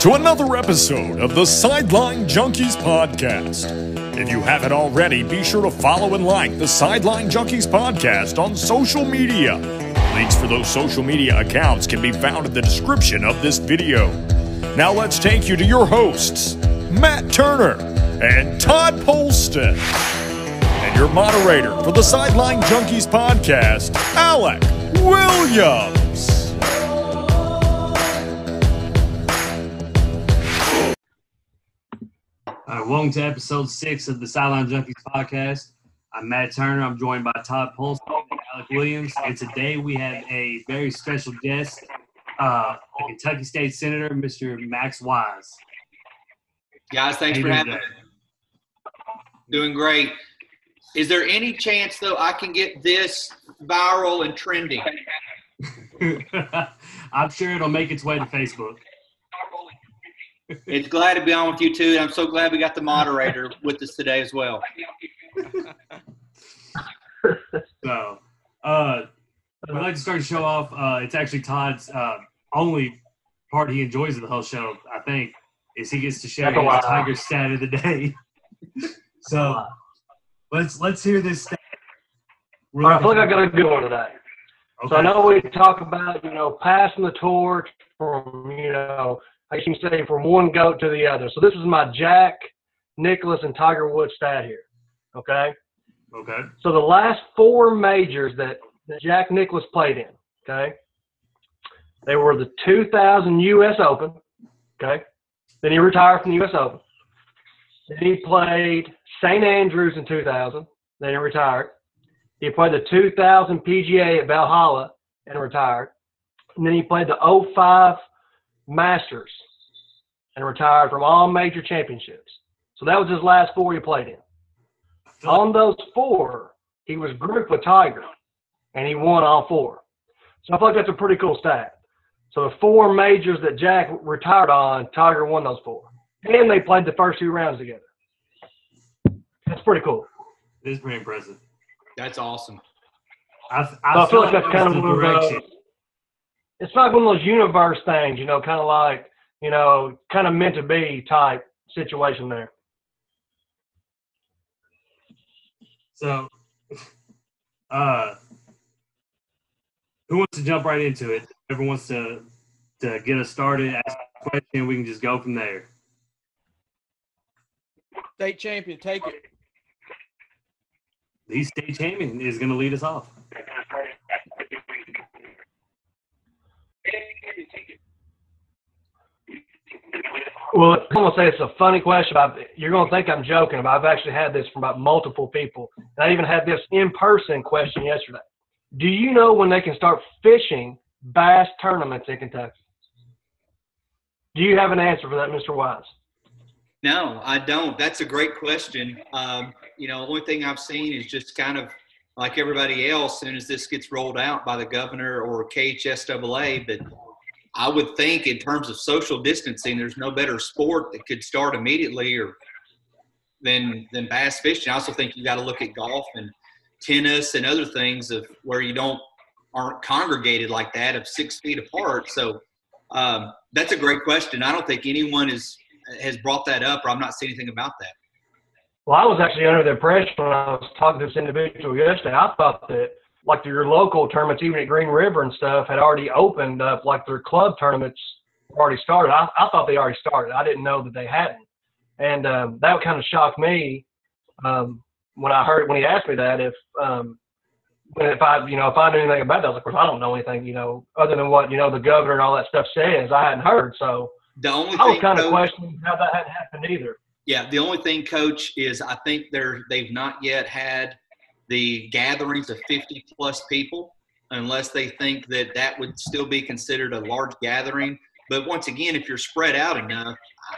to another episode of the Sideline Junkies Podcast. If you haven't already, be sure to follow and like the Sideline Junkies Podcast on social media. Links for those social media accounts can be found in the description of this video. Now let's take you to your hosts, Matt Turner and Todd Polston, and your moderator for the Sideline Junkies Podcast, Alec Williams. Welcome to episode 6 of the Sideline Junkies Podcast. I'm Matt Turner. I'm joined by Todd Polston and Alec Williams. And today we have a very special guest, Kentucky State Senator, Mr. Max Wise. Guys, thanks for having me. Doing great. Is there any chance, though, I can get this viral and trending? I'm sure it'll make its way to Facebook. It's glad to be on with you, too, and I'm so glad we got the moderator with us today as well. So, I'd like to start the show off. It's actually Todd's only part he enjoys of the whole show, I think, is he gets to share his Tiger stat of the day. So, let's hear this stat. All right, I feel like I got a good one today. Okay. So, I know we talk about, passing the torch from, I can say from one goat to the other. So this is my Jack, Nicklaus, and Tiger Woods stat here, okay? Okay. So the last 4 majors that Jack Nicklaus played in, okay, they were the 2000 U.S. Open, okay? Then he retired from the U.S. Open. Then he played St. Andrews in 2000, then he retired. He played the 2000 PGA at Valhalla and retired. And then he played the 05 Masters and retired from all major championships. So that was his last 4 he played in. On those 4, he was grouped with Tiger, and he won all 4. So I feel like that's a pretty cool stat. So the 4 majors that Jack retired on, Tiger won those 4. And they played the first 2 rounds together. That's pretty cool. It is pretty impressive. That's awesome. I feel like that's kind of the direction. It's like one of those universe things, kind of like, kind of meant to be type situation there. So, who wants to jump right into it? Whoever wants to get us started, ask a question, we can just go from there. State champion, take it. The state champion is going to lead us off. Well, I'm going to say it's a funny question. You're going to think I'm joking, but I've actually had this from about multiple people. And I even had this in-person question yesterday. Do you know when they can start fishing bass tournaments in Kentucky? Do you have an answer for that, Mr. Wise? No, I don't. That's a great question. The only thing I've seen is just kind of like everybody else, as soon as this gets rolled out by the governor or KHSAA, but I would think in terms of social distancing, there's no better sport that could start immediately than bass fishing. I also think you got to look at golf and tennis and other things of where you aren't congregated like that of 6 feet apart. So that's a great question. I don't think anyone has brought that up, or I've not seen anything about that. Well, I was actually under the impression when I was talking to this individual yesterday, I thought that like your local tournaments, even at Green River and stuff, had already opened up, like their club tournaments already started. I thought they already started. I didn't know that they hadn't. And that kind of shocked me when he asked me that, if I knew anything about that. I was like, of course, I don't know anything, other than what, the governor and all that stuff says. I hadn't heard. So I was kind of questioning how that hadn't happened either. Yeah, the only thing, Coach, is I think they've not yet had – the gatherings of 50-plus people, unless they think that would still be considered a large gathering. But once again, if you're spread out enough,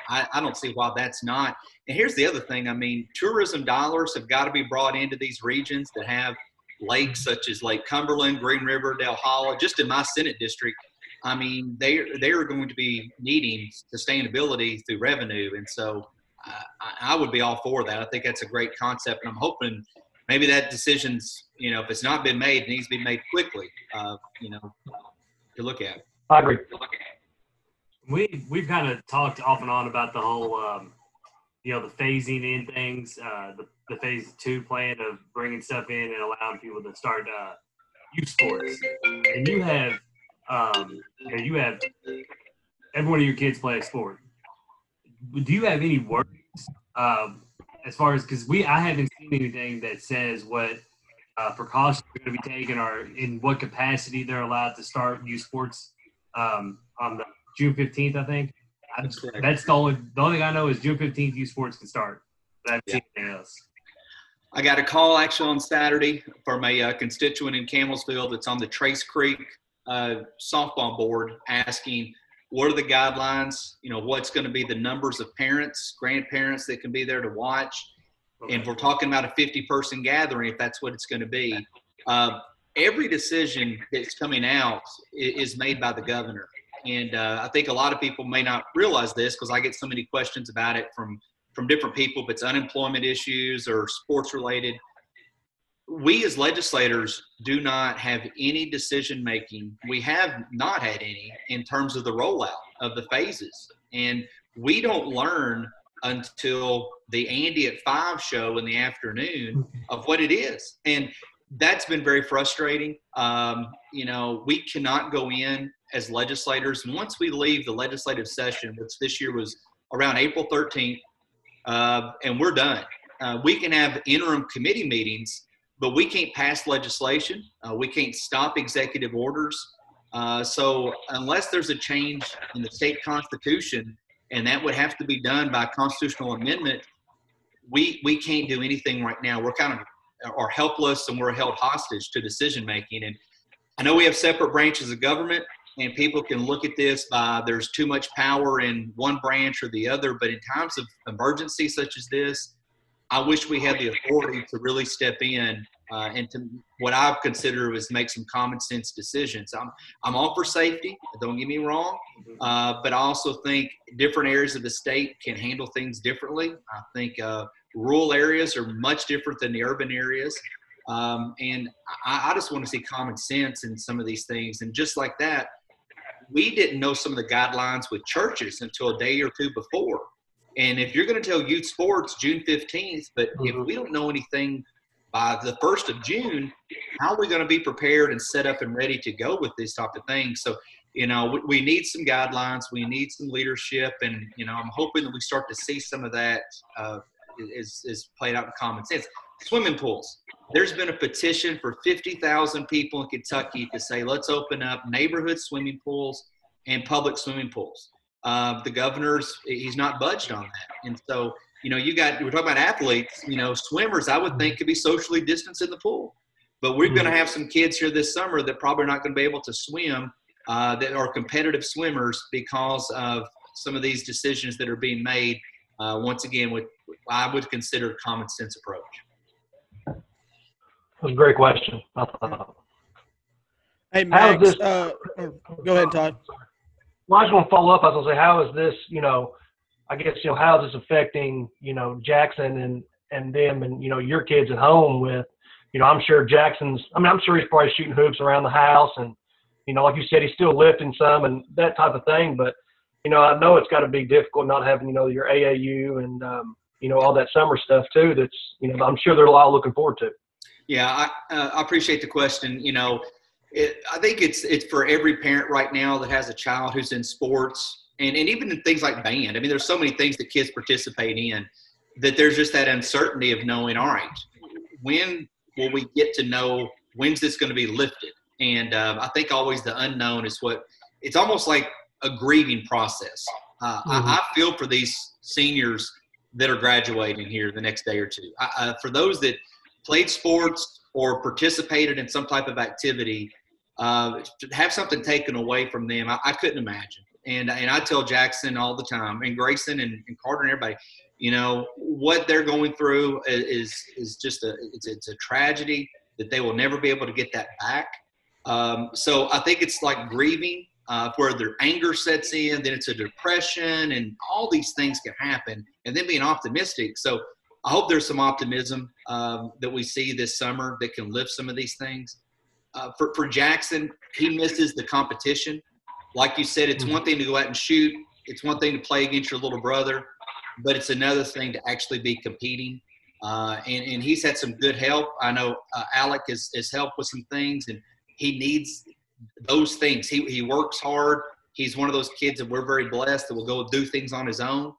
I don't see why that's not. And here's the other thing. I mean, tourism dollars have got to be brought into these regions that have lakes such as Lake Cumberland, Green River, Del Hollow. Just in my Senate district, I mean, they are going to be needing sustainability through revenue. And so I would be all for that. I think that's a great concept, and I'm hoping – maybe that decision's, if it's not been made, it needs to be made quickly, to look at. I agree. We've kind of talked off and on about the whole, the phasing in things, the phase two plan of bringing stuff in and allowing people to start youth sports. And you have every one of your kids play a sport. Do you have any worries as far as, because I haven't seen anything that says what precautions are going to be taken or in what capacity they're allowed to start youth sports on the June 15th, I think. That's the only thing I know is June 15th youth sports can start. But I haven't seen anything else. I got a call actually on Saturday from a constituent in Campbellsville that's on the Trace Creek softball board asking, what are the guidelines? You know, what's going to be the numbers of parents, grandparents that can be there to watch? And if we're talking about a 50-person gathering, if that's what it's going to be, every decision that's coming out is made by the governor. And I think a lot of people may not realize this because I get so many questions about it from different people, if it's unemployment issues or sports-related. We as legislators do not have any decision-making. We have not had any in terms of the rollout of the phases. And we don't learn until the Andy at 5 show in the afternoon of what it is. And that's been very frustrating. We cannot go in as legislators. Once we leave the legislative session, which this year was around April 13th, and we're done. We can have interim committee meetings, but we can't pass legislation. We can't stop executive orders. So unless there's a change in the state constitution, and that would have to be done by constitutional amendment, we can't do anything right now. We're kind of are helpless, and we're held hostage to decision-making. And I know we have separate branches of government, and people can look at this by there's too much power in one branch or the other, but in times of emergency such as this, I wish we had the authority to really step in and to what I consider is make some common sense decisions. I'm all for safety, don't get me wrong, but I also think different areas of the state can handle things differently. I think rural areas are much different than the urban areas. And I just want to see common sense in some of these things. And just like that, we didn't know some of the guidelines with churches until a day or two before. And if you're going to tell youth sports June 15th, but if we don't know anything by the 1st of June, how are we going to be prepared and set up and ready to go with this type of thing? So, we need some guidelines. We need some leadership. And, I'm hoping that we start to see some of that is played out in common sense. Swimming pools. There's been a petition for 50,000 people in Kentucky to say, let's open up neighborhood swimming pools and public swimming pools. The governor's, he's not budged on that. And so, we're talking about athletes, swimmers, I would think could be socially distanced in the pool. But we're going to have some kids here this summer that probably are not going to be able to swim that are competitive swimmers because of some of these decisions that are being made, once again, with I would consider a common sense approach. That was a great question. Hey, Max, go ahead, Todd. Well, I just want to follow up. I was going to say, how is this, how is this affecting, Jackson and them and, your kids at home with, I'm sure Jackson's, I'm sure he's probably shooting hoops around the house and, like you said, he's still lifting some and that type of thing. But, I know it's got to be difficult not having, your AAU and, all that summer stuff too that's, I'm sure they're a lot looking forward to. Yeah, I appreciate the question. I think it's for every parent right now that has a child who's in sports and even in things like band. I mean, there's so many things that kids participate in that there's just that uncertainty of knowing, all right, when will we get to know when's this going to be lifted? And I think always the unknown is what – it's almost like a grieving process. I feel for these seniors that are graduating here the next day or two. For those that played sports or participated in some type of activity, to have something taken away from them, I couldn't imagine. And I tell Jackson all the time, and Grayson and Carter and everybody, what they're going through is just it's a tragedy that they will never be able to get that back. So I think it's like grieving, where their anger sets in, then it's a depression, and all these things can happen, and then being optimistic. So I hope there's some optimism that we see this summer that can lift some of these things. For Jackson, he misses the competition. Like you said, it's one thing to go out and shoot. It's one thing to play against your little brother, but it's another thing to actually be competing. And he's had some good help. I know Alec has helped with some things, and he needs those things. He works hard. He's one of those kids that we're very blessed that will go do things on his own.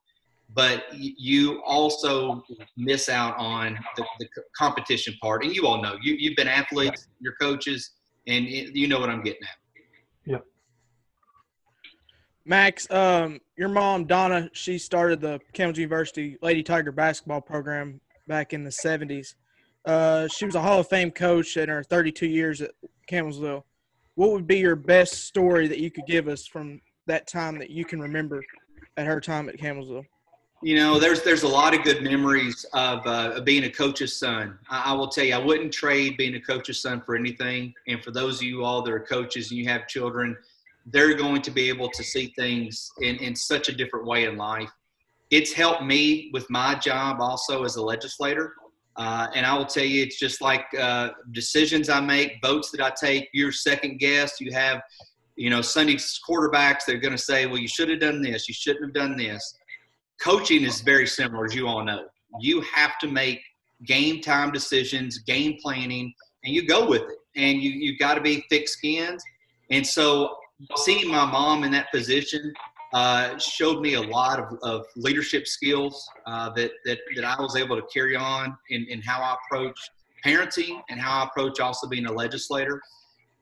But you also miss out on the competition part. And you all know. You've been athletes, your coaches, and you know what I'm getting at. Yeah. Max, your mom, Donna, she started the Campbell University Lady Tiger basketball program back in the 70s. She was a Hall of Fame coach in her 32 years at Campbellsville. What would be your best story that you could give us from that time that you can remember at her time at Campbellsville? You know, there's a lot of good memories of being a coach's son. I will tell you, I wouldn't trade being a coach's son for anything. And for those of you all that are coaches and you have children, they're going to be able to see things in such a different way in life. It's helped me with my job also as a legislator. And I will tell you, it's just like decisions I make, votes that I take, you're second guessed. You have, you know, Sunday's quarterbacks, they're going to say, well, you should have done this. You shouldn't have done this. Coaching is very similar, as you all know. You have to make game time decisions, game planning, and you go with it. And you've got to be thick-skinned. And so seeing my mom in that position showed me a lot of leadership skills that I was able to carry on in how I approach parenting and how I approach also being a legislator.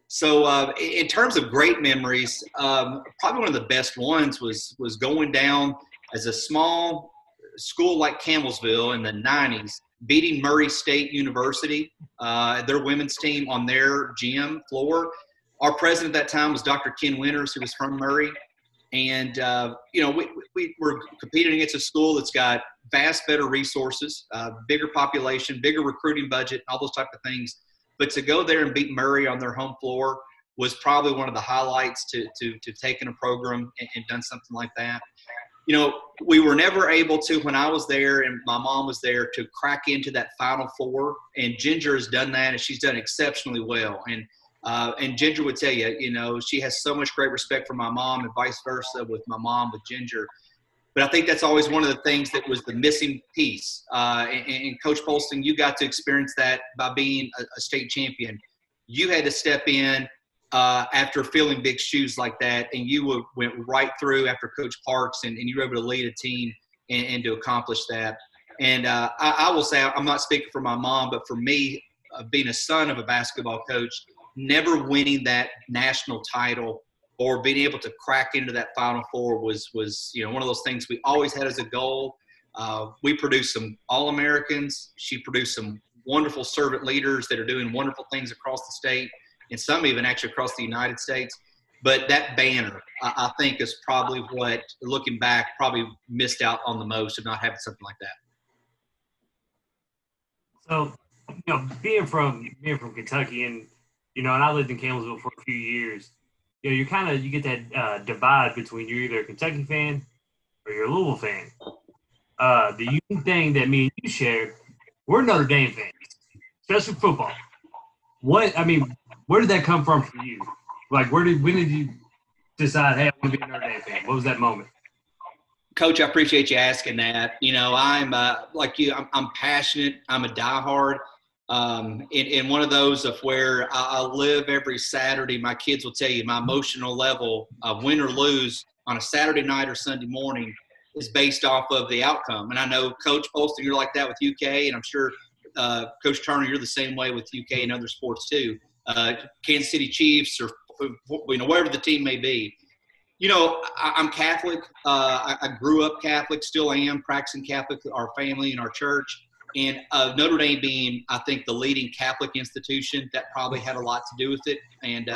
So in terms of great memories, probably one of the best ones was going down – as a small school like Campbellsville in the 90s, beating Murray State University, their women's team on their gym floor. Our president at that time was Dr. Ken Winters, who was from Murray. And, you know, we were competing against a school that's got vast better resources, bigger population, bigger recruiting budget, all those type of things. But to go there and beat Murray on their home floor was probably one of the highlights to taking a program and done something like that. You know, we were never able to, when I was there and my mom was there, to crack into that Final Four. And Ginger has done that, and she's done exceptionally well. And Ginger would tell you, you know, she has so much great respect for my mom and vice versa with my mom with Ginger. But I think that's always one of the things that was the missing piece. And Coach Polston, you got to experience that by being a state champion. You had to step in after filling big shoes like that, and you went right through after Coach Parks, and you were able to lead a team and to accomplish that. And I will say, I'm not speaking for my mom, but for me, being a son of a basketball coach, never winning that national title or being able to crack into that Final Four was you know, one of those things we always had as a goal. We produced some All-Americans. She produced some wonderful servant leaders that are doing wonderful things across the state, and some even actually across the United States. But that banner, I think, is probably what, looking back, probably missed out on the most of not having something like that. So, you know, being from Kentucky, and, you know, and I lived in Campbellsville for a few years, you know, you get that divide between you're either a Kentucky fan or you're a Louisville fan. The unique thing that me and you share, we're Notre Dame fans, especially football. Where did that come from for you? Like, when did you decide, hey, I want to be a Notre Dame fan? What was that moment? Coach, I appreciate you asking that. You know, I'm like you. I'm passionate. I'm a diehard. In one of those of where I live every Saturday. My kids will tell you my emotional level of win or lose on a Saturday night or Sunday morning is based off of the outcome. And I know Coach Polston, you're like that with UK, and I'm sure Coach Turner, you're the same way with UK and other sports too. Kansas City Chiefs or, you know, wherever the team may be. You know, I'm Catholic. I grew up Catholic, still am practicing Catholic, our family and our church. And Notre Dame being, I think, the leading Catholic institution, that probably had a lot to do with it. And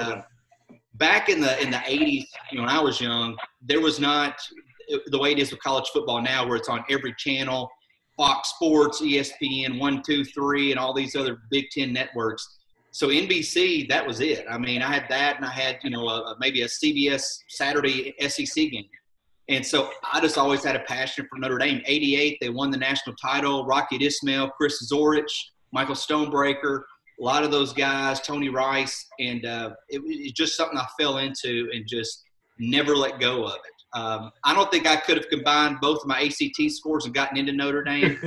back in the 80s, you know, when I was young, there was not the way it is with college football now where it's on every channel, Fox Sports, ESPN, 1, 2, 3, and all these other Big Ten networks. So NBC, that was it. I mean, I had that, and I had, you know, maybe a CBS Saturday SEC game. And so I just always had a passion for Notre Dame. 88, they won the national title. Rocky Ismail, Chris Zorich, Michael Stonebreaker, a lot of those guys, Tony Rice. And it was just something I fell into and just never let go of it. I don't think I could have combined both of my ACT scores and gotten into Notre Dame,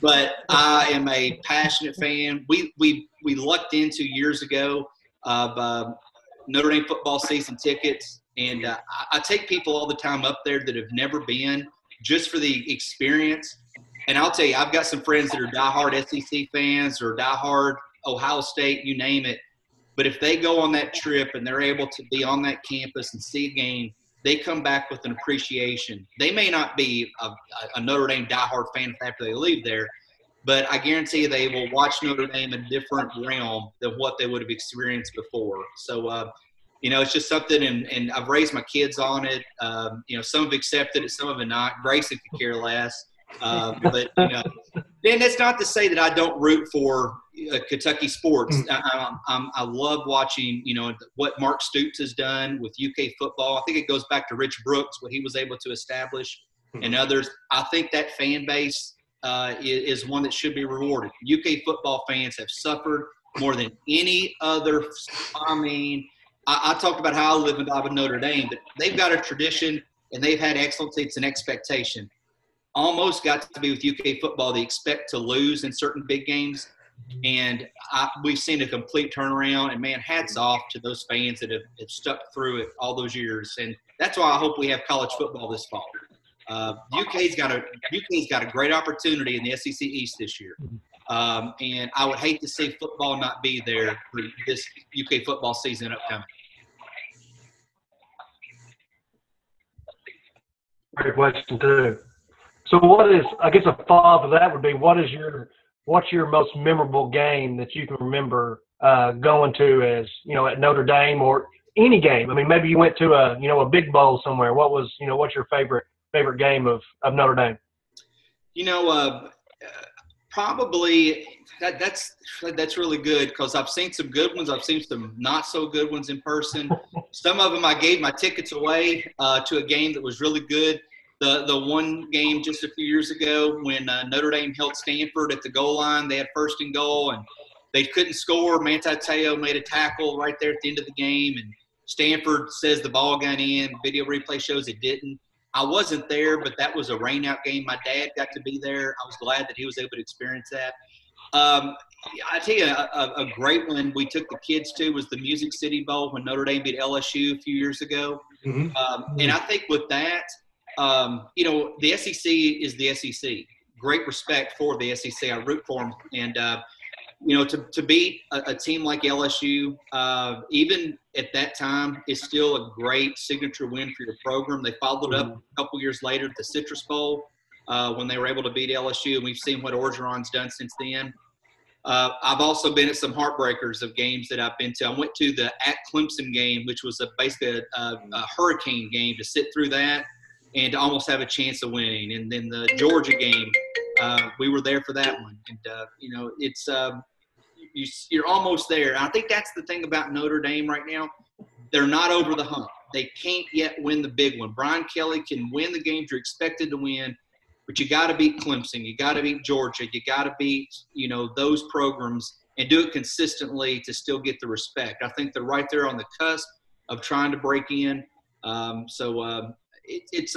but I am a passionate fan. We lucked into years ago of Notre Dame football season tickets, and I take people all the time up there that have never been just for the experience. And I'll tell you, I've got some friends that are diehard SEC fans or diehard Ohio State, you name it. But if they go on that trip and they're able to be on that campus and see a game, they come back with an appreciation. They may not be a Notre Dame diehard fan after they leave there, but I guarantee they will watch Notre Dame in a different realm than what they would have experienced before. So, you know, it's just something, and I've raised my kids on it. You know, some have accepted it, some have not. Grayson could care less. But, you know, and that's not to say that I don't root for Kentucky sports. I love watching, you know, what Mark Stoops has done with UK football. I think it goes back to Rich Brooks, what he was able to establish, and others. I think that fan base is one that should be rewarded. UK football fans have suffered more than any other. I mean, I talked about how I live and die with Notre Dame, but they've got a tradition and they've had excellence. It's an expectation. Almost got to be with UK football, they expect to lose in certain big games. And we've seen a complete turnaround. And, man, hats off to those fans that have stuck through it all those years. And that's why I hope we have college football this fall. UK's got a great opportunity in the SEC East this year. And I would hate to see football not be there for this UK football season upcoming. Great question, too. So what is, I guess a follow-up of that would be, what's your most memorable game that you can remember going to as, you know, at Notre Dame or any game? I mean, maybe you went to a big bowl somewhere. What was, you know, what's your favorite game of Notre Dame? You know, probably that's really good because I've seen some good ones. I've seen some not so good ones in person. Some of them I gave my tickets away to a game that was really good. The one game just a few years ago when Notre Dame held Stanford at the goal line, they had first and goal, and they couldn't score. Manti Te'o made a tackle right there at the end of the game, and Stanford says the ball got in. Video replay shows it didn't. I wasn't there, but that was a rain-out game. My dad got to be there. I was glad that he was able to experience that. I tell you, a great one we took the kids to was the Music City Bowl when Notre Dame beat LSU a few years ago. Mm-hmm. And I think with that, you know, the SEC is the SEC. Great respect for the SEC. I root for them. And, you know, to beat a team like LSU, even at that time, is still a great signature win for your program. They followed up a couple years later at the Citrus Bowl when they were able to beat LSU, and we've seen what Orgeron's done since then. I've also been at some heartbreakers of games that I've been to. I went to the at Clemson game, which was basically a hurricane game, to sit through that and to almost have a chance of winning. And then the Georgia game, we were there for that one. And, you know, it's you're almost there. And I think that's the thing about Notre Dame right now. They're not over the hump. They can't yet win the big one. Brian Kelly can win the games you're expected to win, but you got to beat Clemson. You got to beat Georgia. You got to beat, you know, those programs and do it consistently to still get the respect. I think they're right there on the cusp of trying to break in. It's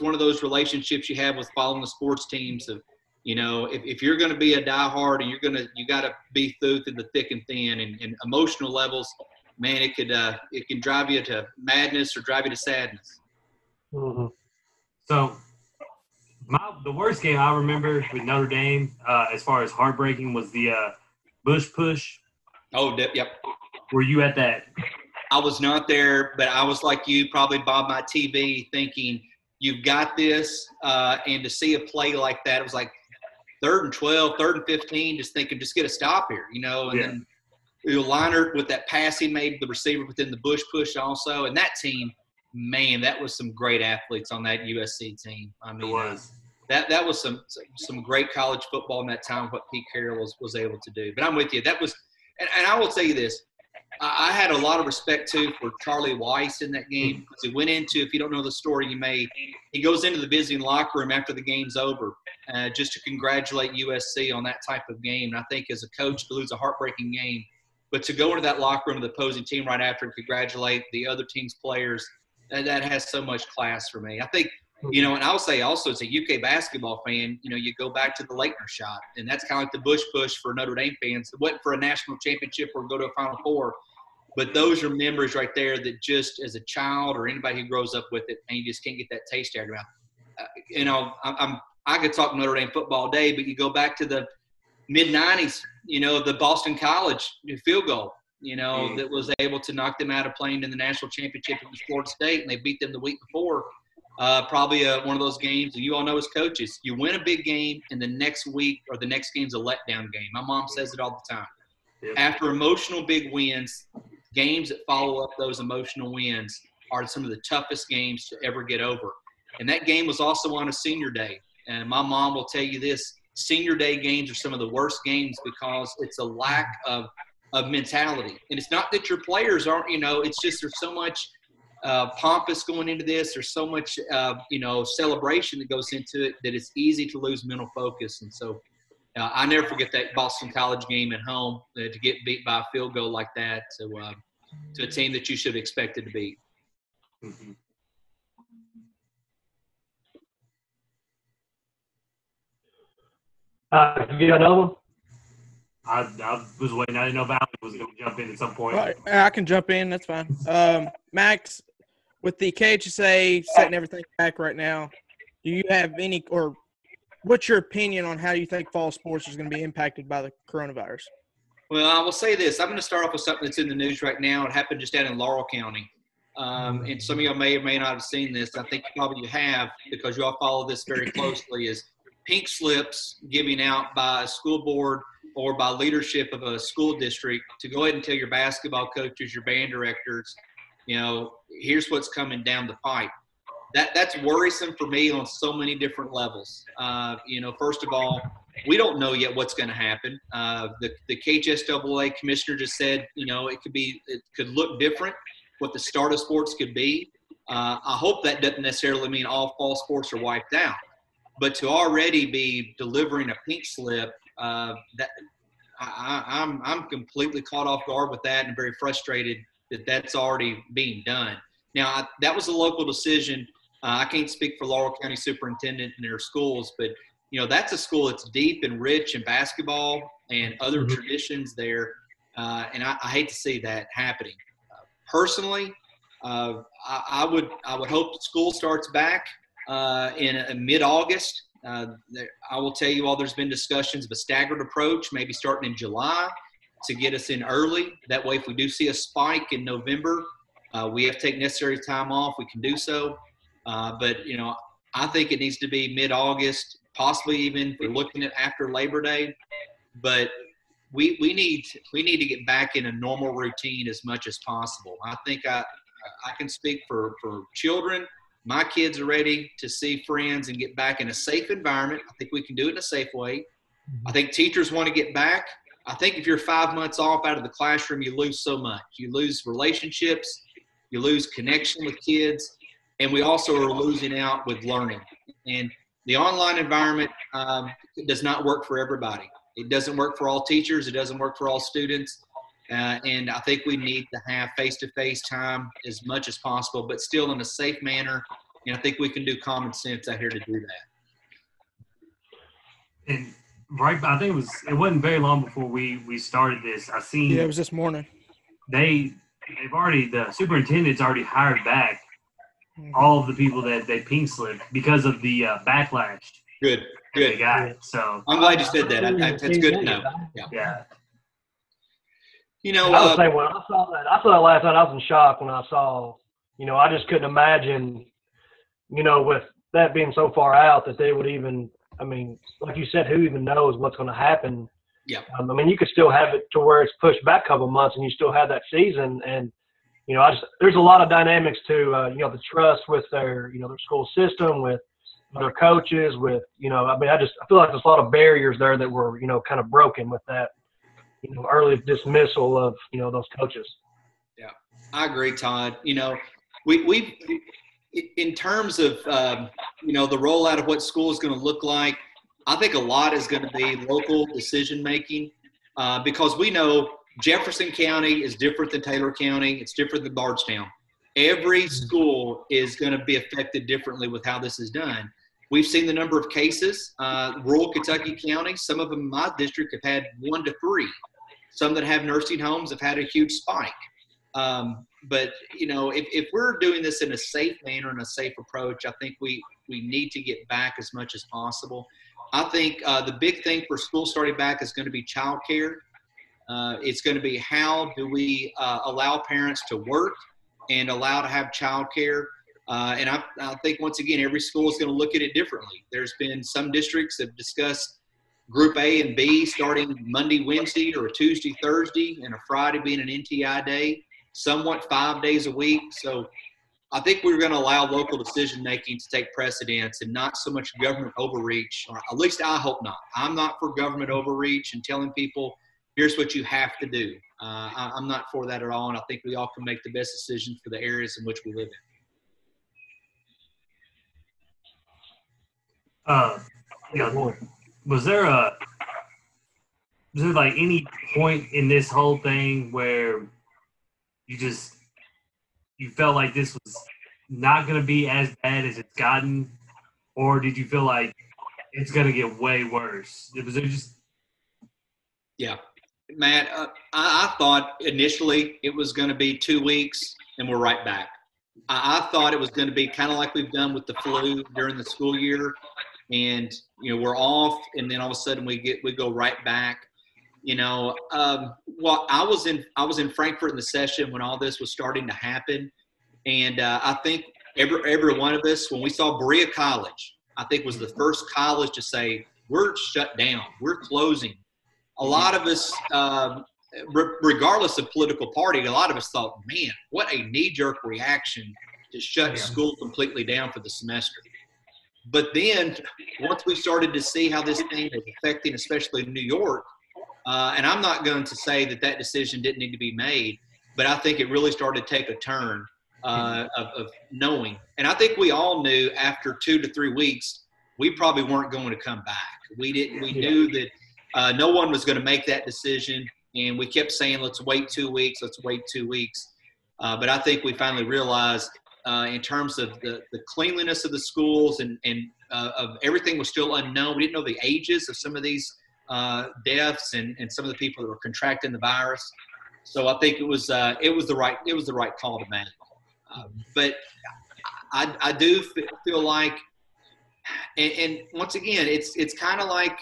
one of those relationships you have with following the sports teams of, you know, if you're going to be a diehard and you got to be through the thick and thin and emotional levels, man, it can drive you to madness or drive you to sadness. Mm-hmm. So the worst game I remember with Notre Dame, as far as heartbreaking, was the Bush Push. Oh, yep. Were you at that? I was not there, but I was like you, probably by my TV, thinking, you've got this. And to see a play like that, it was like 3rd and 12, 3rd and 15, just thinking, just get a stop here, you know. And then Leinert with that pass he made, the receiver within the Bush Push also. And that team, man, that was some great athletes on that USC team. I mean, it was. That was some great college football in that time, what Pete Carroll was able to do. But I'm with you. That was – and I will tell you this. I had a lot of respect, too, for Charlie Weiss in that game because he went into, if you don't know the story, he goes into the visiting locker room after the game's over just to congratulate USC on that type of game. And I think as a coach to lose a heartbreaking game But to go into that locker room of the opposing team right after and congratulate the other team's players, that has so much class for me. I think, you know, and I'll say also as a UK basketball fan, you know, you go back to the Laettner shot, and that's kind of like the Bush Push for Notre Dame fans. It wasn't for a national championship or go to a Final Four, but those are memories right there that just as a child or anybody who grows up with it, and you just can't get that taste out of your mouth. You know, I could talk Notre Dame football all day, but you go back to the mid-'90s, you know, the Boston College field goal, you know, that was able to knock them out of playing in the national championship against Florida State, and they beat them the week before. Probably one of those games, and you all know as coaches, you win a big game, and the next week or the next game's a letdown game. My mom says it all the time. Yep. After emotional big wins, games that follow up those emotional wins are some of the toughest games to ever get over. And that game was also on a senior day. And my mom will tell you this, senior day games are some of the worst games because it's a lack of mentality. And it's not that your players aren't, you know, it's just there's so much pompous going into this. There's so much, you know, celebration that goes into it that it's easy to lose mental focus. And so I never forget that Boston College game at home to get beat by a field goal like that to a team that you should have expected to beat. Mm-hmm. You got another one? I was waiting. I didn't know Valley was going to jump in at some point. Right. I can jump in. That's fine. Max, with the KHSAA setting everything back right now, do you have any – or what's your opinion on how you think fall sports is going to be impacted by the coronavirus? Well, I will say this. I'm going to start off with something that's in the news right now. It happened just down in Laurel County. And some of y'all may or may not have seen this. I think probably you have because you all follow this very closely is – pink slips given out by a school board or by leadership of a school district to go ahead and tell your basketball coaches, your band directors, you know, here's what's coming down the pipe. That's worrisome for me on so many different levels. You know, first of all, we don't know yet what's going to happen. The KHSAA commissioner just said, you know, it could look different, what the start of sports could be. I hope that doesn't necessarily mean all fall sports are wiped out. But to already be delivering a pink slip, I'm completely caught off guard with that and very frustrated that that's already being done. Now, that was a local decision. I can't speak for Laurel County superintendent and their schools, but, you know, that's a school that's deep and rich in basketball and other traditions there, and I hate to see that happening. Personally, I would hope that school starts back. In mid-August, I will tell you all there's been discussions of a staggered approach, maybe starting in July to get us in early. That way, if we do see a spike in November, we have to take necessary time off. We can do so. But, you know, I think it needs to be mid-August, possibly even if we're looking at after Labor Day. But we need to get back in a normal routine as much as possible. I think I can speak for children. My kids are ready to see friends and get back in a safe environment. I think we can do it in a safe way. I think teachers want to get back. I think if you're 5 months off out of the classroom, you lose so much. You lose relationships. You lose connection with kids. And we also are losing out with learning. And the online environment does not work for everybody. It doesn't work for all teachers. It doesn't work for all students. And I think we need to have face-to-face time as much as possible, but still in a safe manner. And I think we can do common sense out here to do that. And right, I think it wasn't very long before we started this. I seen it was this morning. The superintendent's already hired back all of the people that they pink slipped because of the backlash. Good guy. So I'm glad you said that. That's good to know. Yeah. You know, I would say when I saw that last night, I was in shock when I saw, you know, I just couldn't imagine, you know, with that being so far out that they would even, I mean, like you said, who even knows what's going to happen? Yeah. I mean, you could still have it to where it's pushed back a couple of months and you still have that season. And, you know, there's a lot of dynamics to, you know, the trust with their school system, with their coaches, with, you know, I mean, I feel like there's a lot of barriers there that were, you know, kind of broken with that. You know, early dismissal of, you know, those coaches. Yeah, I agree, Todd. You know, we in terms of, you know, the rollout of what school is going to look like, I think a lot is going to be local decision making because we know Jefferson County is different than Taylor County. It's different than Bardstown. Every school is going to be affected differently with how this is done. We've seen the number of cases. Rural Kentucky counties, some of them in my district, have had 1 to 3. Some that have nursing homes have had a huge spike. But, you know, if we're doing this in a safe manner and a safe approach, I think we need to get back as much as possible. I think the big thing for school starting back is going to be childcare. It's going to be how do we allow parents to work and allow to have childcare. And I think, once again, every school is going to look at it differently. There's been some districts that have discussed Group A and B starting Monday, Wednesday, or a Tuesday, Thursday, and a Friday being an NTI day, somewhat 5 days a week. So I think we're going to allow local decision-making to take precedence and not so much government overreach, or at least I hope not. I'm not for government overreach and telling people, here's what you have to do. I'm not for that at all, and I think we all can make the best decisions for the areas in which we live in. Was there like any point in this whole thing where you felt like this was not going to be as bad as it's gotten, or did you feel like it's going to get way worse? Yeah. Matt, I thought initially it was going to be 2 weeks and we're right back. I thought it was going to be kind of like we've done with the flu during the school year, and, you know, we're off and then all of a sudden we go right back. You know, well, I was in Frankfurt in the session when all this was starting to happen. And I think every one of us, when we saw Berea College, I think was the first college to say, we're shut down, we're closing. A lot of us, regardless of political party, a lot of us thought, man, what a knee-jerk reaction to shut school completely down for the semester. But then once we started to see how this thing was affecting, especially New York, and I'm not going to say that decision didn't need to be made, but I think it really started to take a turn of knowing. And I think we all knew after 2 to 3 weeks, we probably weren't going to come back. We knew that no one was going to make that decision, and we kept saying, let's wait 2 weeks. But I think we finally realized in terms of the cleanliness of the schools and of everything was still unknown. We didn't know the ages of some of these deaths and some of the people that were contracting the virus. So I think it was the right call to make. But I do feel like, and once again, it's kind of like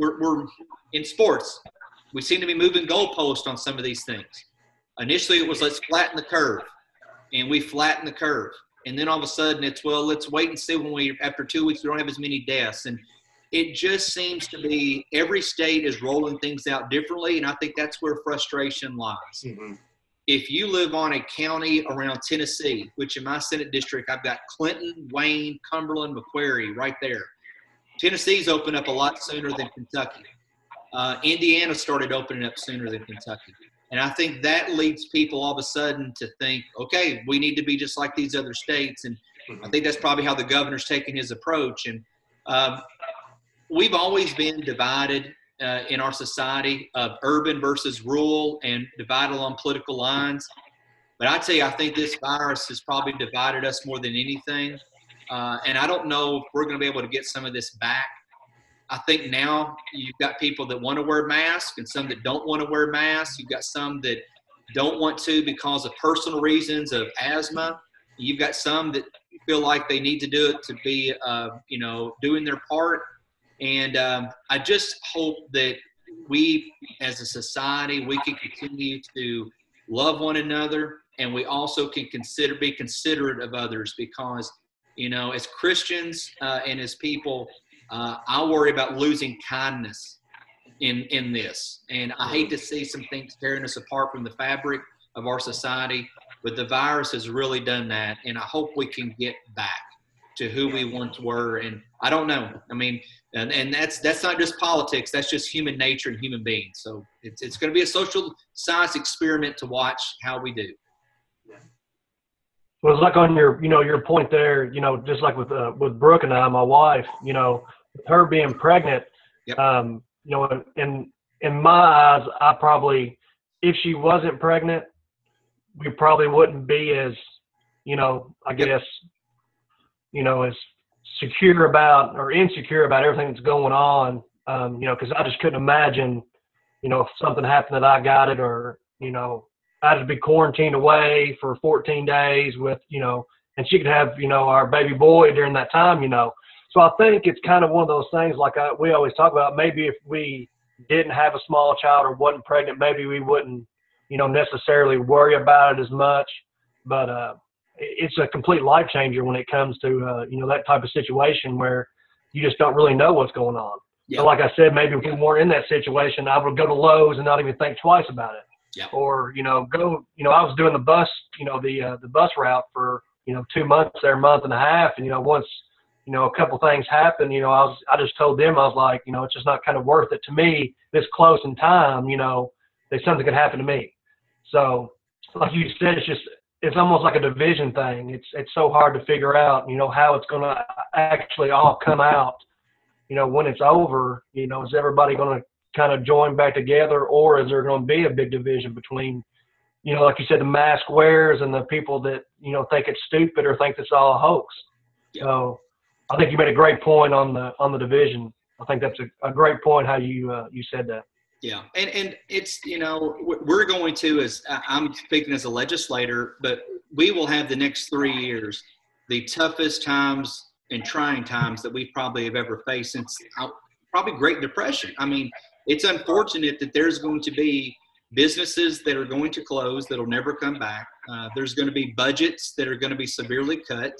we're in sports. We seem to be moving goalposts on some of these things. Initially, it was let's flatten the curve, and we flattened the curve. And then all of a sudden, it's let's wait and see when after 2 weeks we don't have as many deaths. And it just seems to be every state is rolling things out differently, and I think that's where frustration lies. Mm-hmm. If you live on a county around Tennessee, which in my Senate district, I've got Clinton, Wayne, Cumberland, McQuarrie right there. Tennessee's opened up a lot sooner than Kentucky. Indiana started opening up sooner than Kentucky. And I think that leads people all of a sudden to think, okay, we need to be just like these other states. And I think that's probably how the governor's taking his approach. And we've always been divided in our society of urban versus rural and divided along political lines. But I tell you, I think this virus has probably divided us more than anything. And I don't know if we're going to be able to get some of this back. I think now you've got people that want to wear masks and some that don't want to wear masks. You've got some that don't want to because of personal reasons of asthma. You've got some that feel like they need to do it to be, you know, doing their part. And I just hope that we, as a society, we can continue to love one another, and we also can be considerate of others because, you know, as Christians and as people, I worry about losing kindness in this. And I hate to see some things tearing us apart from the fabric of our society, but the virus has really done that, and I hope we can get back to who we once were. And I don't know. I mean, and that's not just politics. That's just human nature and human beings. So it's going to be a social science experiment to watch how we do. Well, it's like on your point there. You know, just like with Brooke and I, my wife. You know, with her being pregnant. Yep. You know, in my eyes, I probably if she wasn't pregnant, we probably wouldn't be as, you know, I guess, you know, as secure about or insecure about everything that's going on, you know, because I just couldn't imagine, you know, if something happened that I got it or, you know, I had to be quarantined away for 14 days with, you know, and she could have, you know, our baby boy during that time, you know. So I think it's kind of one of those things like we always talk about, maybe if we didn't have a small child or wasn't pregnant, maybe we wouldn't, you know, necessarily worry about it as much. But it's a complete life changer when it comes to, you know, that type of situation where you just don't really know what's going on. Yeah. So like I said, maybe if we weren't in that situation, I would go to Lowe's and not even think twice about it. Yeah. Or, you know, go, you know, I was doing the bus, you know, the bus route for, you know, 2 months there, a month and a half. And, you know, once, you know, a couple things happened, you know, I just told them, I was like, you know, it's just not kind of worth it to me this close in time, you know, that something could happen to me. So like you said, it's just, it's almost like a division thing. It's so hard to figure out, you know, how it's going to actually all come out, you know, when it's over, you know, is everybody going to kind of join back together, or is there going to be a big division between, you know, like you said, the mask wearers and the people that, you know, think it's stupid or think it's all a hoax. Yeah. So I think you made a great point on the division. I think that's a great point how you said that. Yeah, and it's, you know, we're going to, as I'm speaking as a legislator, but we will have the next 3 years the toughest times and trying times that we probably have ever faced since probably Great Depression. I mean, it's unfortunate that there's going to be businesses that are going to close that will never come back. There's going to be budgets that are going to be severely cut,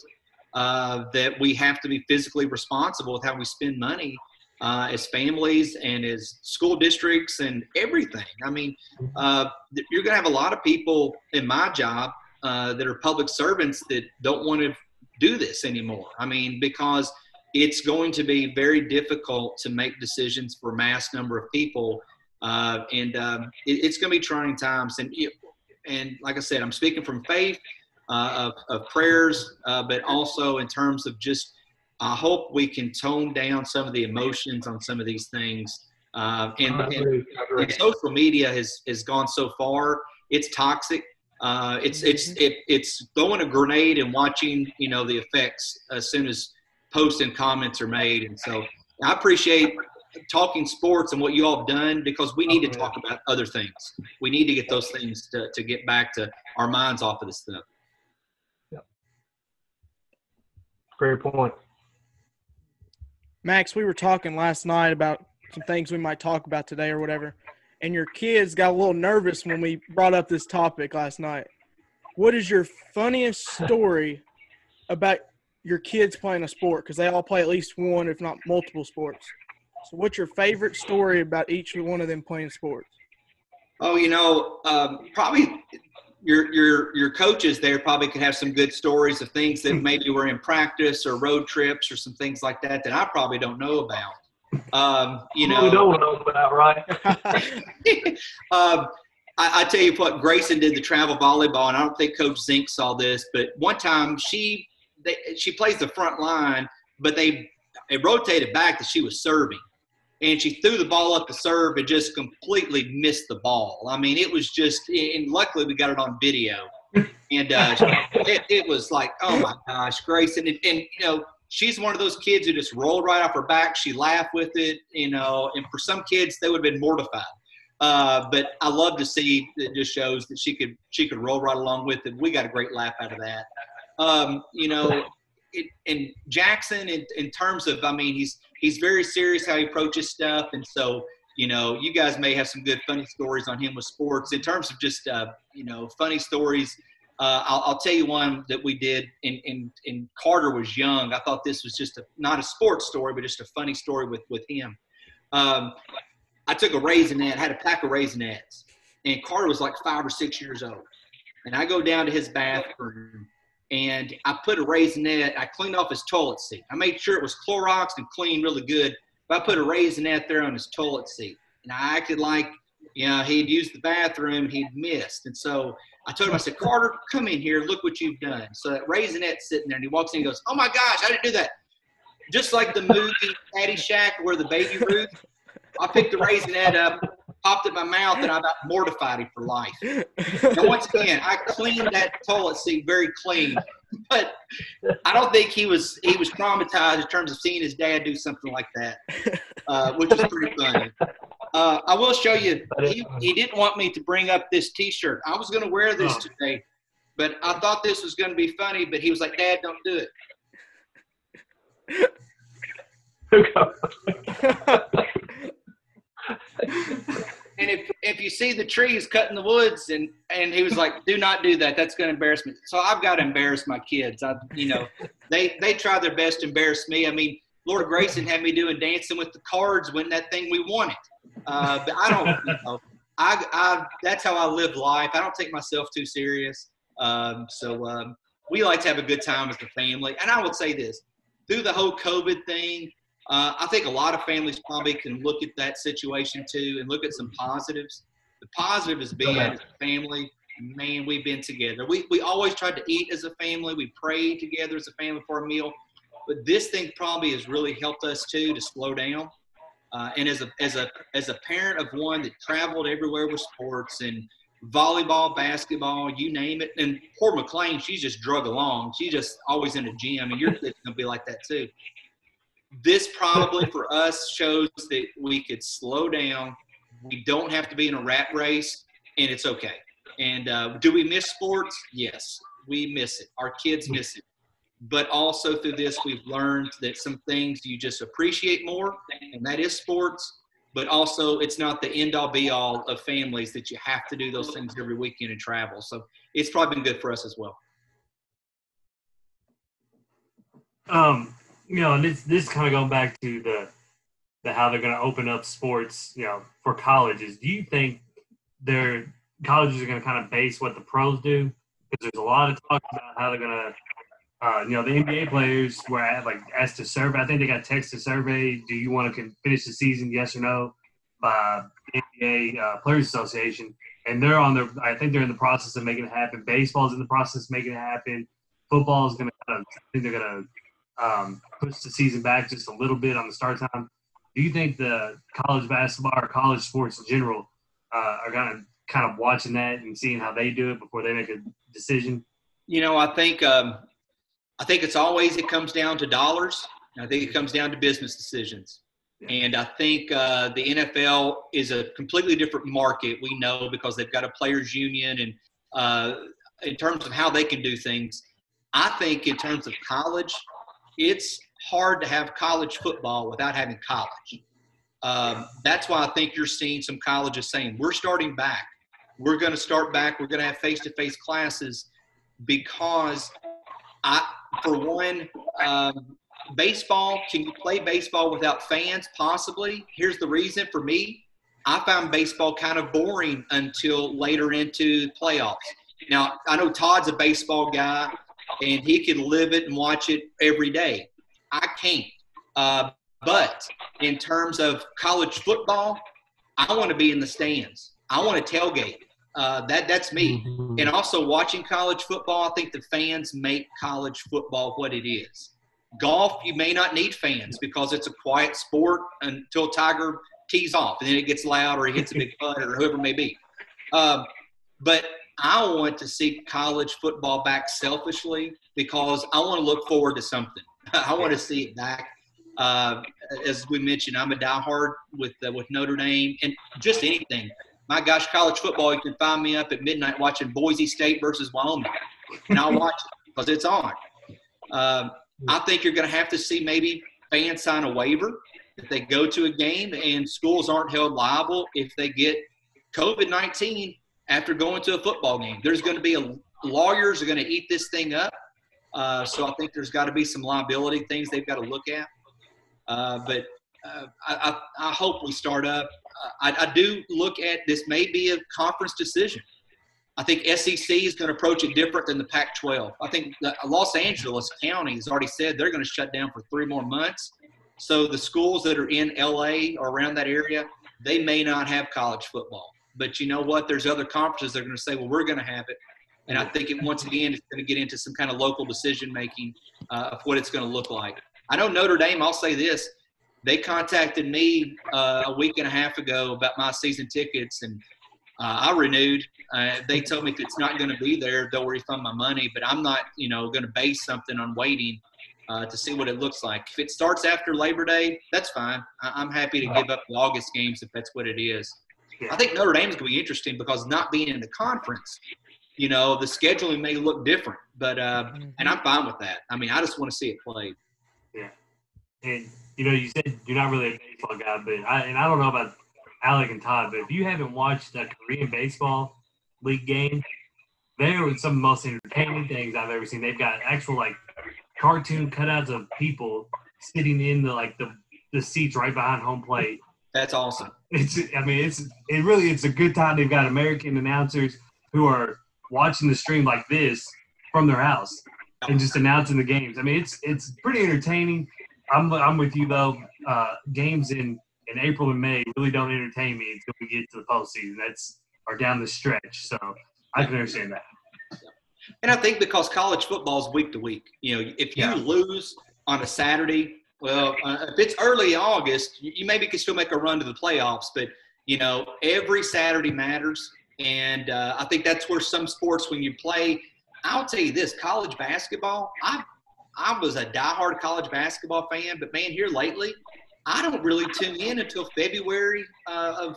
that we have to be physically responsible with how we spend money. As families and as school districts and everything. I mean, you're going to have a lot of people in my job that are public servants that don't want to do this anymore. I mean, because it's going to be very difficult to make decisions for a mass number of people. It's going to be trying times. And like I said, I'm speaking from faith, of prayers, but also in terms of just, I hope we can tone down some of the emotions on some of these things. And social media has gone so far. It's toxic. It's throwing a grenade and watching, you know, the effects as soon as posts and comments are made. And so I appreciate talking sports and what you all have done, because we need to talk about other things. We need to get those things to get back to our minds off of this stuff. Yep. Great point. Max, we were talking last night about some things we might talk about today or whatever, and your kids got a little nervous when we brought up this topic last night. What is your funniest story about your kids playing a sport? Because they all play at least one, if not multiple sports. So what's your favorite story about each one of them playing sports? Oh, you know, probably your coaches there probably could have some good stories of things that maybe were in practice or road trips or some things like that that I probably don't know about. You know, we don't know about, right? I tell you what, Grayson did the travel volleyball, and I don't think Coach Zink saw this, but one time she plays the front line, but they rotated back that she was serving, and she threw the ball up to serve and just completely missed the ball. I mean, it was just – and luckily we got it on video. And it was like, oh, my gosh, Grace. And, you know, she's one of those kids who just rolled right off her back. She laughed with it, you know. And for some kids, they would have been mortified. But I love to see – it just shows that she could roll right along with it. We got a great laugh out of that. You know, and Jackson, in terms of – I mean, He's very serious how he approaches stuff, and so, you know, you guys may have some good funny stories on him with sports. In terms of just, you know, funny stories, I'll tell you one that we did, and Carter was young. I thought this was just not a sports story, but just a funny story with him. I took a Raisinette, had a pack of Raisinettes, and Carter was like 5 or 6 years old. And I go down to his bathroom, and I put a Raisinette, I cleaned off his toilet seat. I made sure it was Cloroxed and clean really good, but I put a Raisinette there on his toilet seat. And I acted like, you know, he'd used the bathroom and he'd missed. And so I told him, I said, Carter, come in here, look what you've done. So that Raisinette's sitting there, and he walks in and goes, oh my gosh, I didn't do that. Just like the movie Caddyshack where the baby Ruth, I picked the Raisinette up, popped in my mouth, and I about mortified him for life. Now, once again, I cleaned that toilet seat very clean. But I don't think he was traumatized in terms of seeing his dad do something like that, which is pretty funny. I will show you, he didn't want me to bring up this T-shirt. I was going to wear this today, but I thought this was going to be funny, but he was like, Dad, don't do it. And if you see the trees cut in the woods, and he was like, do not do that. That's going to embarrass me. So I've got to embarrass my kids. They try their best to embarrass me. I mean, Lord Grayson had me doing Dancing with the Cards when that thing we wanted. But I don't, that's how I live life. I don't take myself too serious. We like to have a good time as a family. And I would say this, through the whole COVID thing, I think a lot of families probably can look at that situation too and look at some positives. The positive is being as a family, man, we've been together. We always tried to eat as a family. We prayed together as a family for a meal. But this thing probably has really helped us too to slow down. And as a parent of one that traveled everywhere with sports and volleyball, basketball, you name it. And poor McLean, she's just drug along. She's just always in a gym, and your kid's gonna be like that too. This probably for us shows that we could slow down. We don't have to be in a rat race, and it's okay. And do we miss sports? Yes, we miss it. Our kids miss it. But also through this, we've learned that some things you just appreciate more, and that is sports. But also, it's not the end-all, be-all of families that you have to do those things every weekend and travel. So it's probably been good for us as well. And this kind of going back to the how they're going to open up sports, for colleges. Do you think their colleges are going to kind of base what the pros do? Because there's a lot of talk about how they're going to. The NBA players were asked to survey. I think they got text to survey. Do you want to finish the season, yes or no, by the NBA Players Association? And they're I think they're in the process of making it happen. Baseball's in the process of making it happen. Football's going to I think they're going to push the season back just a little bit on the start time. Do you think the college basketball or college sports in general are going to kind of watching that and seeing how they do it before they make a decision? I think it comes down to dollars. And I think it comes down to business decisions. And I think the NFL is a completely different market, we know, because they've got a players union. And in terms of how they can do things, I think in terms of college, it's hard to have college football without having college. That's why I think you're seeing some colleges saying, we're starting back. We're going to start back. We're going to have face-to-face classes because – baseball, can you play baseball without fans? Possibly. Here's the reason for me. I found baseball kind of boring until later into playoffs. Now, I know Todd's a baseball guy, and he can live it and watch it every day. I can't. But in terms of college football, I want to be in the stands. I want to tailgate. That's me. And also watching college football, I think the fans make college football what it is. Golf, you may not need fans because it's a quiet sport until Tiger tees off, and then it gets loud or he hits a big putt or whoever it may be. But I want to see college football back selfishly because I want to look forward to something. I want to see it back. As we mentioned, I'm a diehard with Notre Dame and just anything. My gosh, college football, you can find me up at midnight watching Boise State versus Wyoming. And I'll watch it because it's on. I think you're going to have to see maybe fans sign a waiver if they go to a game, and schools aren't held liable if they get COVID-19 after going to a football game. There's going to be lawyers are going to eat this thing up. So I think there's got to be some liability things they've got to look at. I hope we start up. I do look at this may be a conference decision. I think SEC is going to approach it different than the Pac-12. I think Los Angeles County has already said they're going to shut down for 3 more months. So the schools that are in LA or around that area, they may not have college football. But you know what? There's other conferences that are going to say, well, we're going to have it. And I think once again, it's going to get into some kind of local decision making of what it's going to look like. I know Notre Dame, I'll say this. they contacted me a week and a half ago about my season tickets, and I renewed. They told me if it's not going to be there, they'll refund my money, but I'm not, you know, going to base something on waiting to see what it looks like. If it starts after Labor Day, that's fine. I'm happy to give up the August games if that's what it is. I think Notre Dame is going to be interesting because not being in the conference, you know, the scheduling may look different, but and I'm fine with that. I mean, I just want to see it played. Yeah. And, you know, you said you're not really a baseball guy, but I don't know about Alec and Todd, but if you haven't watched the Korean Baseball League game, they were some of the most entertaining things I've ever seen. They've got actual, like, cartoon cutouts of people sitting in the, like, the seats right behind home plate. That's awesome. It's a good time. They've got American announcers who are watching the stream like this from their house and just announcing the games. I mean, it's pretty entertaining. I'm with you though. Games in April and May really don't entertain me until we get to the postseason. That's or down the stretch. So I can understand that. And I think because college football is week to week. You know, if you lose on a Saturday. Well, if it's early August, you maybe can still make a run to the playoffs. But, you know, every Saturday matters. And I think that's where some sports, when you play, I'll tell you this, college basketball, I was a diehard college basketball fan. But, man, here lately, I don't really tune in until February I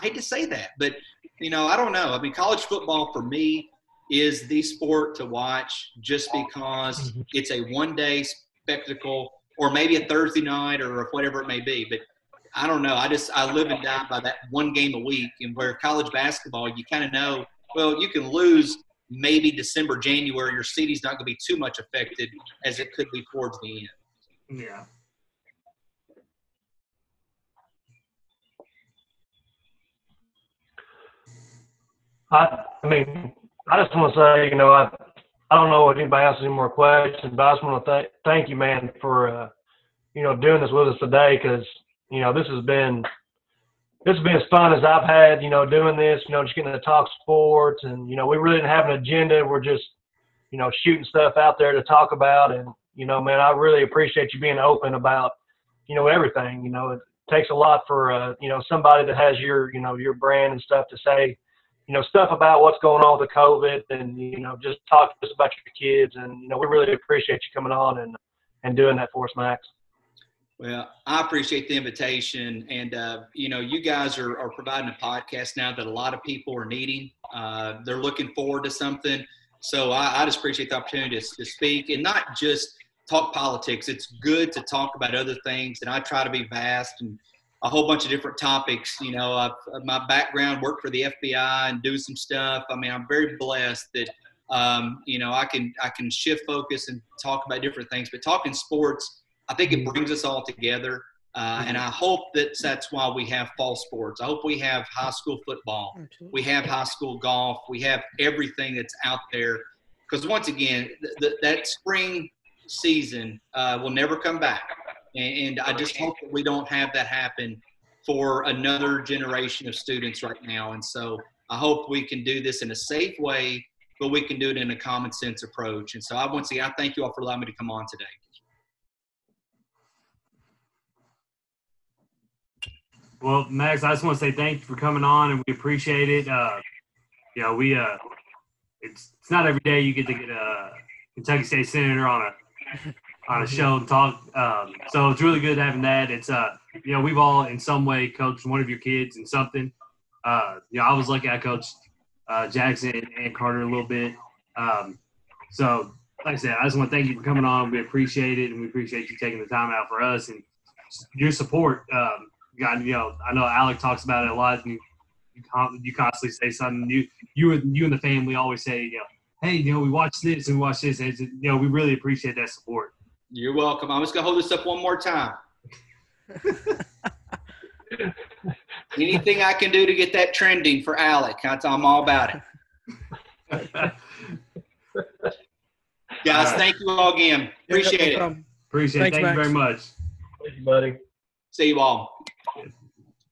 hate to say that. But, you know, I don't know. I mean, college football for me is the sport to watch just because it's a one-day spectacle. Or maybe a Thursday night or whatever it may be. But I don't know. I live and die by that one game a week. And where college basketball, you kind of know, well, you can lose maybe December, January. Your city's not going to be too much affected as it could be towards the end. Yeah. I mean, I just want to say, you know, I don't know if anybody else has any more questions, but I just want to thank you, man, for, you know, doing this with us today because, you know, this has been as fun as I've had, you know, doing this, you know, just getting to talk sports. And, you know, we really didn't have an agenda. We're just, you know, shooting stuff out there to talk about. And, you know, man, I really appreciate you being open about, you know, everything. You know, it takes a lot for, you know, somebody that has your, you know, your brand and stuff to say, you know, stuff about what's going on with the COVID and, you know, just talk to us about your kids. And, you know, we really appreciate you coming on and doing that for us, Max. Well, I appreciate the invitation. And, you know, you guys are providing a podcast now that a lot of people are needing. They're looking forward to something. So I just appreciate the opportunity to speak and not just talk politics. It's good to talk about other things. And I try to be vast and a whole bunch of different topics. You know, my background worked for the FBI and do some stuff. I mean, I'm very blessed that, you know, I can shift focus and talk about different things. But talking sports, I think it brings us all together. And I hope that's why we have fall sports. I hope we have high school football. We have high school golf. We have everything that's out there. Because once again, that spring season will never come back. And I just hope that we don't have that happen for another generation of students right now. And so I hope we can do this in a safe way, but we can do it in a common sense approach. And so I thank you all for allowing me to come on today. Well, Max, I just want to say thank you for coming on, and we appreciate it. You know, we it's not every day you get to get a Kentucky State Senator on a show and talk, so it's really good having that. It's you know, we've all in some way coached one of your kids in something. You know, I was lucky I coached Jackson and Carter a little bit. So like I said, I just want to thank you for coming on. We appreciate it, and we appreciate you taking the time out for us and your support. You know, I know Alec talks about it a lot, and you constantly say something. You and the family always say, you know, hey, you know, we watch this and we watch this, and you know, we really appreciate that support. You're welcome. I'm just going to hold this up one more time. Anything I can do to get that trending for Alec, I'm all about it. Guys, Thank you all again. Appreciate it. Thanks, Max. Thank you very much. Thank you, buddy. See you all.